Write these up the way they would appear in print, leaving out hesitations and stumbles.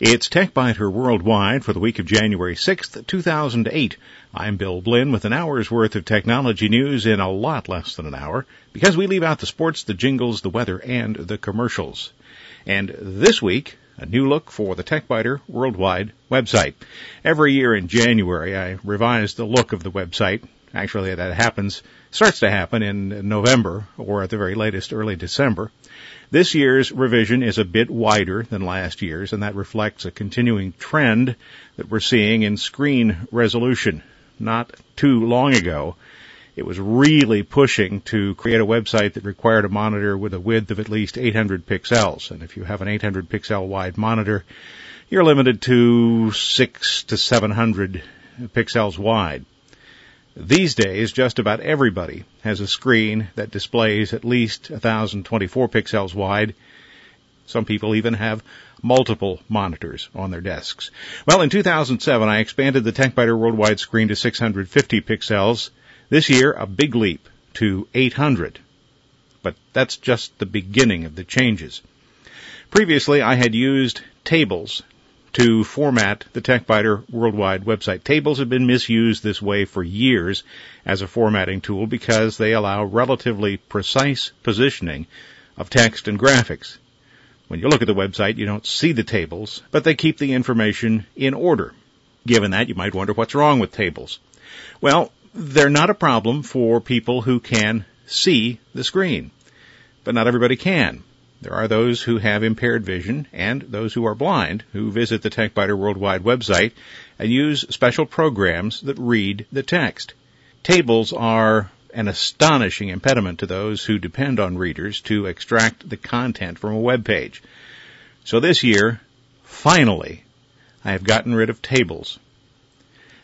It's TechByter Worldwide for the week of January 6th, 2008. I'm Bill Blinn with an hour's worth of technology news in a lot less than an hour, because we leave out the sports, the jingles, the weather, and the commercials. And this week, a new look for the TechByter Worldwide website. Every year in January, I revise the look of the website. Actually, that starts to happen in November, or at the very latest, early December. This year's revision is a bit wider than last year's, and that reflects a continuing trend that we're seeing in screen resolution. Not too long ago, it was really pushing to create a website that required a monitor with a width of at least 800 pixels. And if you have an 800 pixel wide monitor, you're limited to 600 to 700 pixels wide. These days, just about everybody has a screen that displays at least 1,024 pixels wide. Some people even have multiple monitors on their desks. Well, in 2007, I expanded the TechByter Worldwide screen to 650 pixels. This year, a big leap to 800. But that's just the beginning of the changes. Previously, I had used tables to format the TechByter Worldwide website. Tables have been misused this way for years as a formatting tool because they allow relatively precise positioning of text and graphics. When you look at the website, you don't see the tables, but they keep the information in order. Given that, you might wonder what's wrong with tables. Well, they're not a problem for people who can see the screen, but not everybody can. There are those who have impaired vision and those who are blind who visit the TechByter Worldwide website and use special programs that read the text. Tables are an astonishing impediment to those who depend on readers to extract the content from a web page. So this year, finally, I have gotten rid of tables.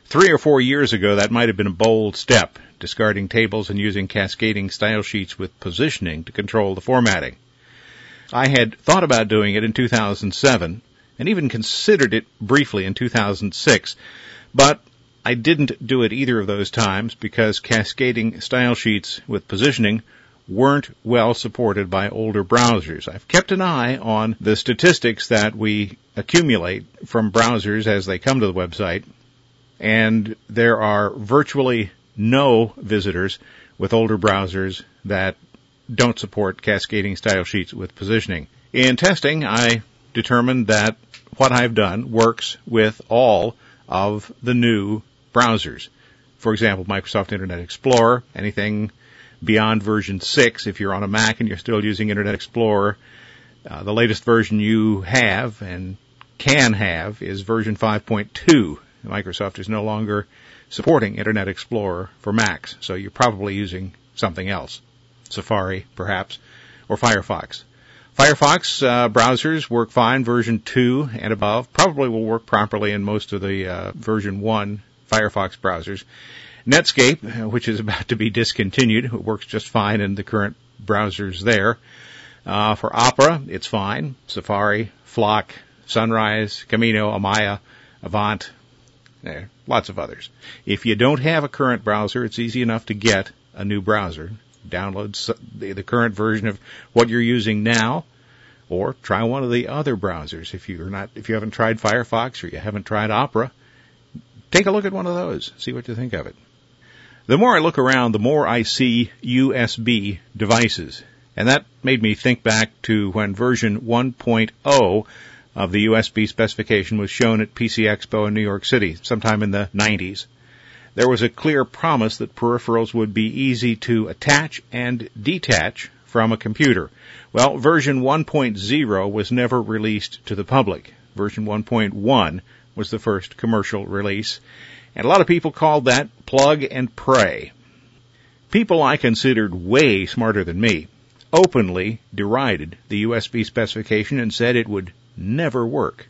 3 or 4 years ago, that might have been a bold step, discarding tables and using cascading style sheets with positioning to control the formatting. I had thought about doing it in 2007 and even considered it briefly in 2006, but I didn't do it either of those times because cascading style sheets with positioning weren't well supported by older browsers. I've kept an eye on the statistics that we accumulate from browsers as they come to the website, and there are virtually no visitors with older browsers that don't support cascading style sheets with positioning. In testing, I determined that what I've done works with all of the new browsers. For example, Microsoft Internet Explorer, anything beyond version 6, if you're on a Mac and you're still using Internet Explorer, the latest version you have and can have is version 5.2. Microsoft is no longer supporting Internet Explorer for Macs, so you're probably using something else. Safari, perhaps, or Firefox. Firefox browsers work fine, version 2 and above, probably will work properly in most of the version 1 Firefox browsers. Netscape, which is about to be discontinued, works just fine in the current browsers there. For Opera, it's fine. Safari, Flock, Sunrise, Camino, Amaya, Avant, lots of others. If you don't have a current browser, it's easy enough to get a new browser. Download the current version of what you're using now, or try one of the other browsers. If you haven't tried Firefox or you haven't tried Opera, take a look at one of those. See what you think of it. The more I look around, the more I see USB devices. And that made me think back to when version 1.0 of the USB specification was shown at PC Expo in New York City sometime in the 90s. There was a clear promise that peripherals would be easy to attach and detach from a computer. Well, version 1.0 was never released to the public. Version 1.1 was the first commercial release, and a lot of people called that plug and pray. People I considered way smarter than me openly derided the USB specification and said it would never work.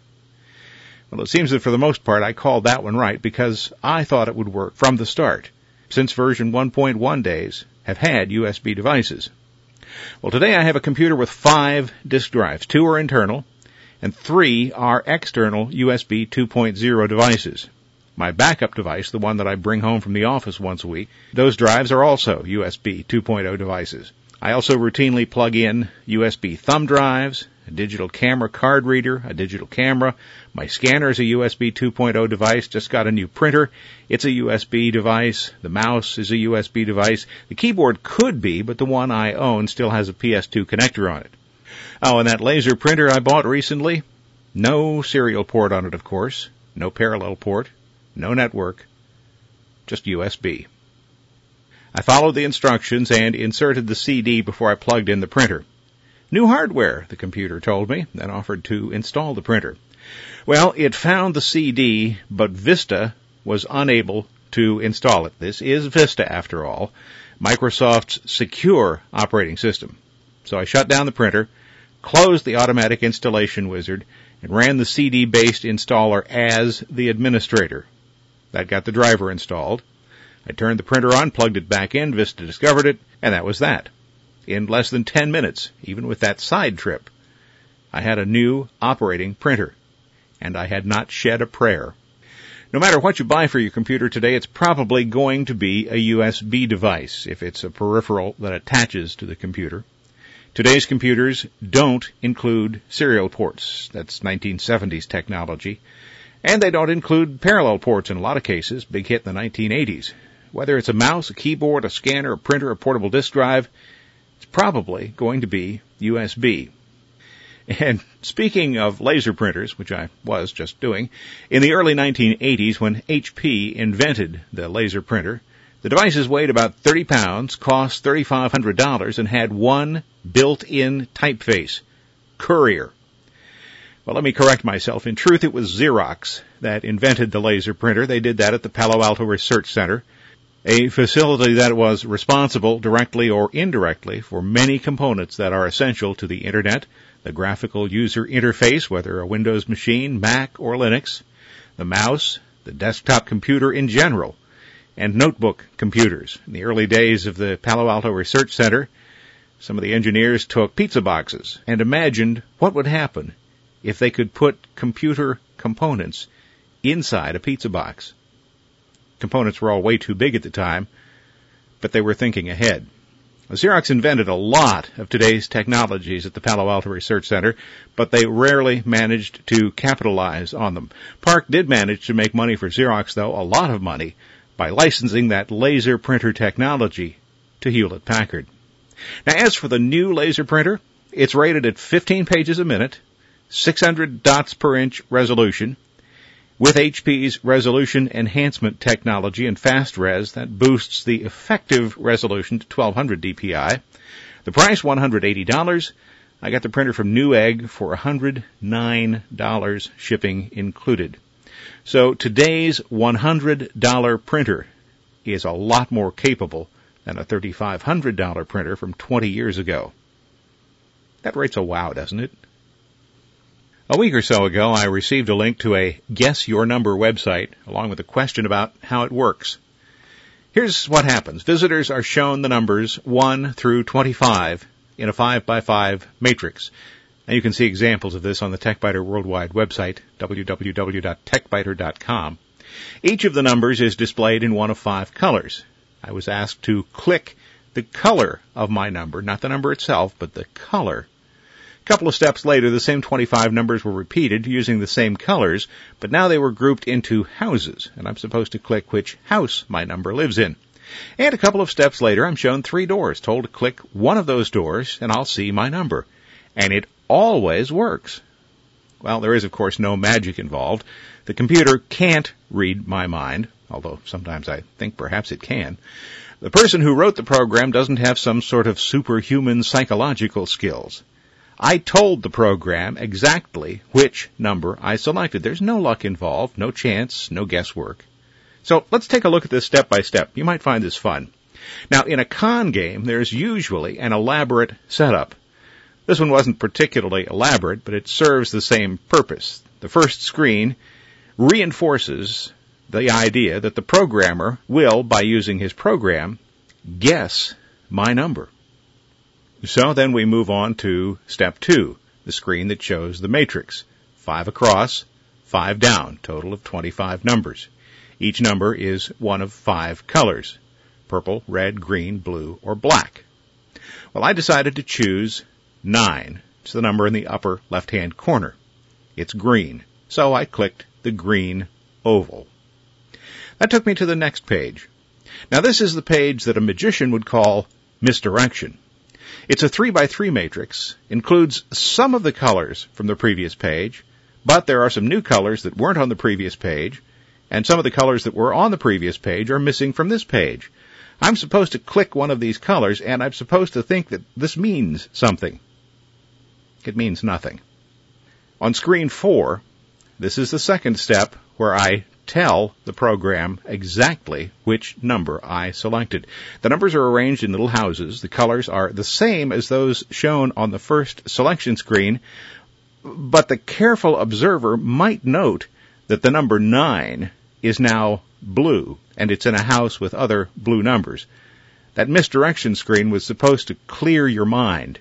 Well, it seems that for the most part I called that one right because I thought it would work from the start, since version 1.1 days have had USB devices. Well, today I have a computer with 5 disk drives. 2 are internal, and 3 are external USB 2.0 devices. My backup device, the one that I bring home from the office once a week, those drives are also USB 2.0 devices. I also routinely plug in USB thumb drives, a digital camera card reader, a digital camera. My scanner is a USB 2.0 device. Just got a new printer. It's a USB device. The mouse is a USB device. The keyboard could be, but the one I own still has a PS2 connector on it. Oh, and that laser printer I bought recently, no serial port on it, of course. No parallel port. No network. Just USB. I followed the instructions and inserted the CD before I plugged in the printer. New hardware, the computer told me, and offered to install the printer. Well, it found the CD, but Vista was unable to install it. This is Vista, after all, Microsoft's secure operating system. So I shut down the printer, closed the automatic installation wizard, and ran the CD-based installer as the administrator. That got the driver installed. I turned the printer on, plugged it back in, Vista discovered it, and that was that. In less than 10 minutes, even with that side trip, I had a new operating printer, and I had not shed a prayer. No matter what you buy for your computer today, it's probably going to be a USB device, if it's a peripheral that attaches to the computer. Today's computers don't include serial ports. That's 1970s technology. And they don't include parallel ports in a lot of cases. Big hit in the 1980s. Whether it's a mouse, a keyboard, a scanner, a printer, a portable disk drive, it's probably going to be USB. And speaking of laser printers, which I was just doing, in the early 1980s when HP invented the laser printer, the devices weighed about 30 pounds, cost $3,500, and had one built-in typeface, Courier. Well, let me correct myself. In truth, it was Xerox that invented the laser printer. They did that at the Palo Alto Research Center, a facility that was responsible directly or indirectly for many components that are essential to the Internet, the graphical user interface, whether a Windows machine, Mac, or Linux, the mouse, the desktop computer in general, and notebook computers. In the early days of the Palo Alto Research Center, some of the engineers took pizza boxes and imagined what would happen if they could put computer components inside a pizza box. Components were all way too big at the time, but they were thinking ahead. Xerox invented a lot of today's technologies at the Palo Alto Research Center, but they rarely managed to capitalize on them. Park did manage to make money for Xerox, though, a lot of money, by licensing that laser printer technology to Hewlett-Packard. Now, as for the new laser printer, it's rated at 15 pages a minute, 600 dots per inch resolution, with HP's resolution enhancement technology and fast res that boosts the effective resolution to 1200 dpi. The price, $180. I got the printer from Newegg for $109, shipping included. So today's $100 printer is a lot more capable than a $3,500 printer from 20 years ago. That rate's a wow, doesn't it? A week or so ago, I received a link to a Guess Your Number website, along with a question about how it works. Here's what happens. Visitors are shown the numbers 1 through 25 in a 5x5 matrix. And you can see examples of this on the TechByter Worldwide website, www.techbiter.com. Each of the numbers is displayed in one of five colors. I was asked to click the color of my number, not the number itself, but the color. A couple of steps later, the same 25 numbers were repeated using the same colors, but now they were grouped into houses, and I'm supposed to click which house my number lives in. And a couple of steps later, I'm shown three doors, told to click one of those doors, and I'll see my number. And it always works. Well, there is, of course, no magic involved. The computer can't read my mind, although sometimes I think perhaps it can. The person who wrote the program doesn't have some sort of superhuman psychological skills. I told the program exactly which number I selected. There's no luck involved, no chance, no guesswork. So let's take a look at this step by step. You might find this fun. Now, in a con game, there's usually an elaborate setup. This one wasn't particularly elaborate, but it serves the same purpose. The first screen reinforces the idea that the programmer will, by using his program, guess my number. So then we move on to step 2, the screen that shows the matrix. 5 across, 5 down, total of 25 numbers. Each number is one of 5 colors, purple, red, green, blue, or black. Well, I decided to choose 9 It's the number in the upper left-hand corner. It's green, so I clicked the green oval. That took me to the next page. Now this is the page that a magician would call misdirection. It's a 3x3 matrix, includes some of the colors from the previous page, but there are some new colors that weren't on the previous page, and some of the colors that were on the previous page are missing from this page. I'm supposed to click one of these colors, and I'm supposed to think that this means something. It means nothing. On screen 4, this is the second step where I tell the program exactly which number I selected. The numbers are arranged in little houses. The colors are the same as those shown on the first selection screen, but the careful observer might note that the number 9 is now blue, and it's in a house with other blue numbers. That misdirection screen was supposed to clear your mind.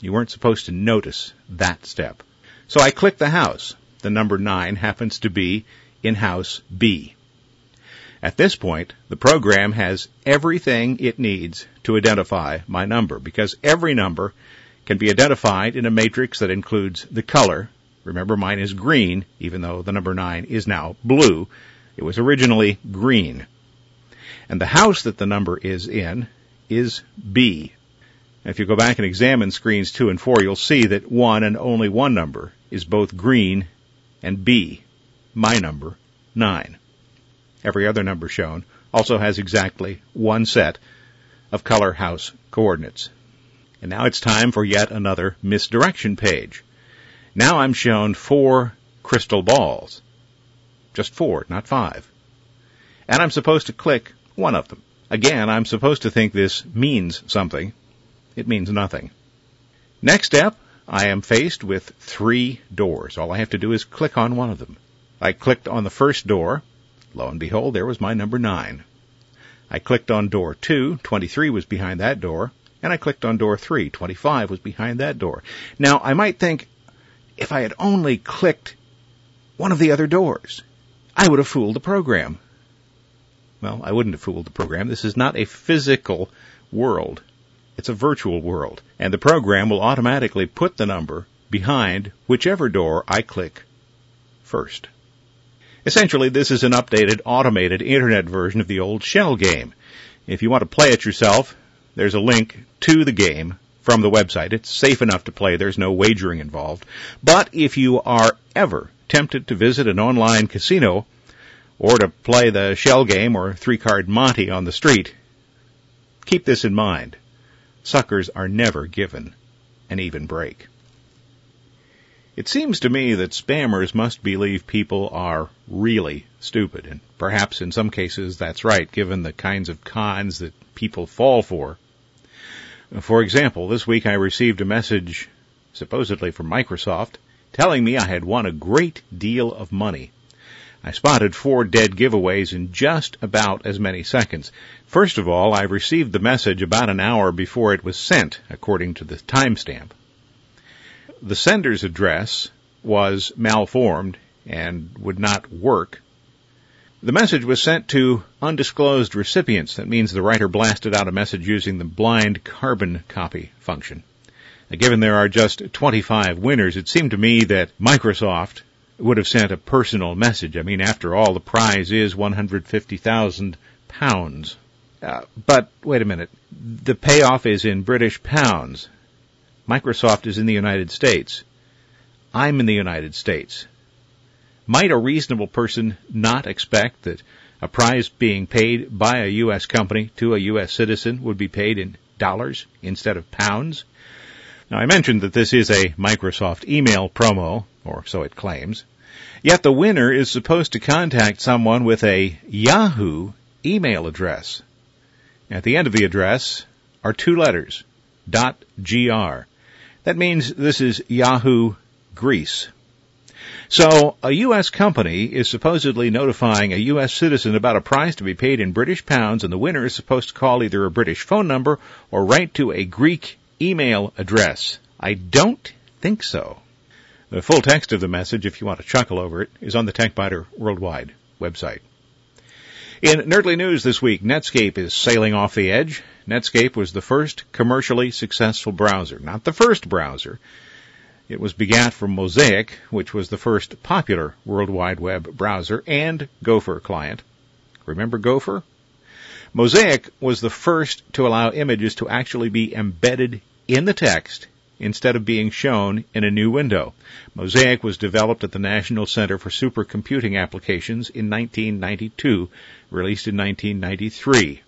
You weren't supposed to notice that step. So I click the house. The number 9 happens to be in house B. At this point, the program has everything it needs to identify my number, because every number can be identified in a matrix that includes the color. Remember, mine is green, even though the number 9 is now blue. It was originally green. And the house that the number is in is B. If you go back and examine screens 2 and 4, you'll see that one and only one number is both green and B. My number, 9. Every other number shown also has exactly one set of color house coordinates. And now it's time for yet another misdirection page. Now I'm shown 4 crystal balls. Just 4, not 5. And I'm supposed to click one of them. Again, I'm supposed to think this means something. It means nothing. Next step, I am faced with 3 doors. All I have to do is click on one of them. I clicked on the first door. Lo and behold, there was my number 9. I clicked on door 2. 23 was behind that door. And I clicked on door 3. 25 was behind that door. Now, I might think, if I had only clicked one of the other doors, I would have fooled the program. Well, I wouldn't have fooled the program. This is not a physical world. It's a virtual world. And the program will automatically put the number behind whichever door I click first. Essentially, this is an updated, automated internet version of the old shell game. If you want to play it yourself, there's a link to the game from the website. It's safe enough to play. There's no wagering involved. But if you are ever tempted to visit an online casino or to play the shell game or 3-card Monte on the street, keep this in mind. Suckers are never given an even break. It seems to me that spammers must believe people are really stupid, and perhaps in some cases that's right, given the kinds of cons that people fall for. For example, this week I received a message, supposedly from Microsoft, telling me I had won a great deal of money. I spotted 4 dead giveaways in just about as many seconds. First of all, I received the message about an hour before it was sent, according to the timestamp. The sender's address was malformed and would not work. The message was sent to undisclosed recipients. That means the writer blasted out a message using the blind carbon copy function. Now, given there are just 25 winners, it seemed to me that Microsoft would have sent a personal message. I mean, after all, the prize is £150,000. But wait a minute. The payoff is in British pounds. Microsoft is in the United States. I'm in the United States. Might a reasonable person not expect that a prize being paid by a U.S. company to a U.S. citizen would be paid in dollars instead of pounds? Now, I mentioned that this is a Microsoft email promo, or so it claims. Yet the winner is supposed to contact someone with a Yahoo email address. At the end of the address are 2 letters, .gr. That means this is Yahoo Greece. So a U.S. company is supposedly notifying a U.S. citizen about a prize to be paid in British pounds, and the winner is supposed to call either a British phone number or write to a Greek email address. I don't think so. The full text of the message, if you want to chuckle over it, is on the TechByter Worldwide website. In Nerdly News this week, Netscape is sailing off the edge. Netscape was the first commercially successful browser. Not the first browser, It was begat from Mosaic, which was the first popular World Wide Web browser and Gopher client. Remember Gopher? Mosaic was the first to allow images to actually be embedded in the text instead of being shown in a new window. Mosaic was developed at the National Center for Supercomputing Applications in 1992, released in 1993.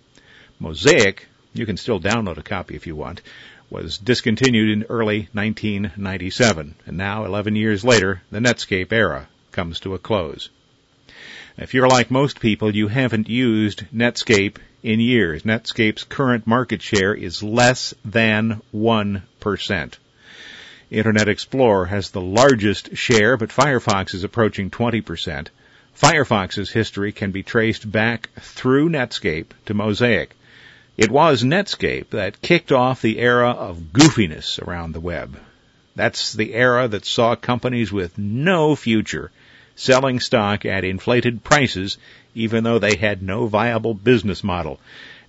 Mosaic, you can still download a copy if you want, was discontinued in early 1997. And now, 11 years later, the Netscape era comes to a close. If you're like most people, you haven't used Netscape in years. Netscape's current market share is less than 1%. Internet Explorer has the largest share, but Firefox is approaching 20%. Firefox's history can be traced back through Netscape to Mosaic. It was Netscape that kicked off the era of goofiness around the web. That's the era that saw companies with no future selling stock at inflated prices, even though they had no viable business model.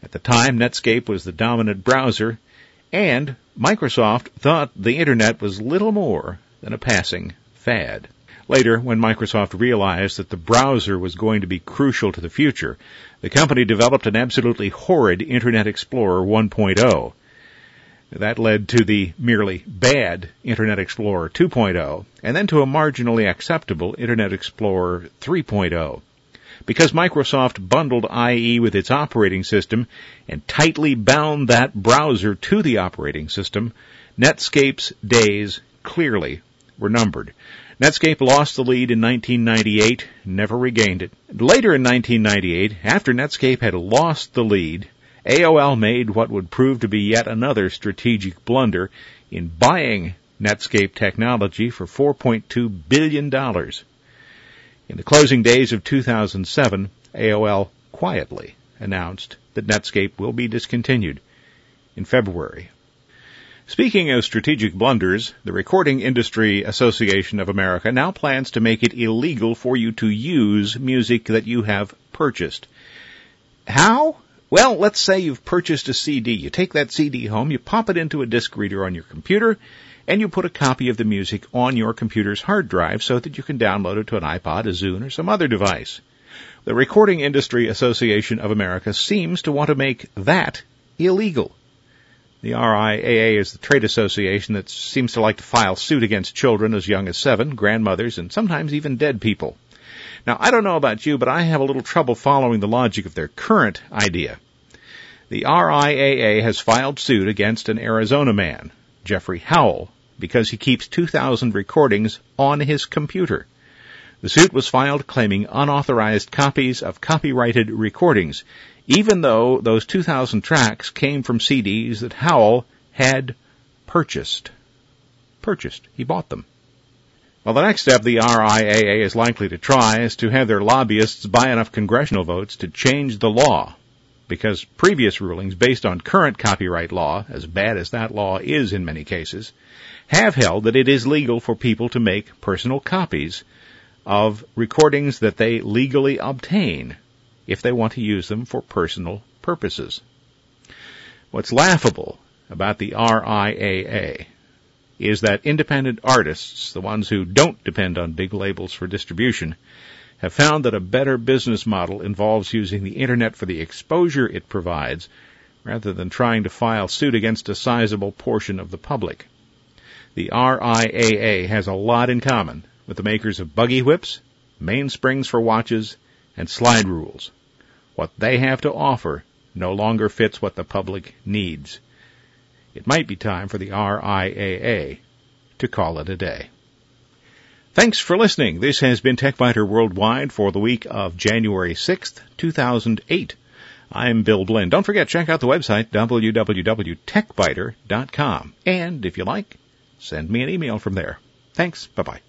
At the time, Netscape was the dominant browser, and Microsoft thought the Internet was little more than a passing fad. Later, when Microsoft realized that the browser was going to be crucial to the future, the company developed an absolutely horrid Internet Explorer 1.0. That led to the merely bad Internet Explorer 2.0, and then to a marginally acceptable Internet Explorer 3.0. Because Microsoft bundled IE with its operating system and tightly bound that browser to the operating system, Netscape's days clearly were numbered. Netscape lost the lead in 1998, never regained it. Later in 1998, after Netscape had lost the lead, AOL made what would prove to be yet another strategic blunder in buying Netscape technology for $4.2 billion. In the closing days of 2007, AOL quietly announced that Netscape will be discontinued in February. Speaking of strategic blunders, the Recording Industry Association of America now plans to make it illegal for you to use music that you have purchased. How? Well, let's say you've purchased a CD. You take that CD home, you pop it into a disc reader on your computer, and you put a copy of the music on your computer's hard drive so that you can download it to an iPod, a Zune, or some other device. The Recording Industry Association of America seems to want to make that illegal. The RIAA is the trade association that seems to like to file suit against children as young as 7, grandmothers, and sometimes even dead people. Now, I don't know about you, but I have a little trouble following the logic of their current idea. The RIAA has filed suit against an Arizona man, Jeffrey Howell, because he keeps 2,000 recordings on his computer. The suit was filed claiming unauthorized copies of copyrighted recordings, even though those 2,000 tracks came from CDs that Howell had purchased. He bought them. Well, the next step the RIAA is likely to try is to have their lobbyists buy enough congressional votes to change the law, because previous rulings based on current copyright law, as bad as that law is in many cases, have held that it is legal for people to make personal copies of recordings that they legally obtain if they want to use them for personal purposes. What's laughable about the RIAA is that independent artists, the ones who don't depend on big labels for distribution, have found that a better business model involves using the Internet for the exposure it provides rather than trying to file suit against a sizable portion of the public. The RIAA has a lot in common with the makers of buggy whips, mainsprings for watches, and slide rules. What they have to offer no longer fits what the public needs. It might be time for the RIAA to call it a day. Thanks for listening. This has been TechByter Worldwide for the week of January 6th, 2008. I'm Bill Blinn. Don't forget, check out the website, www.techbiter.com. And if you like, send me an email from there. Thanks. Bye-bye.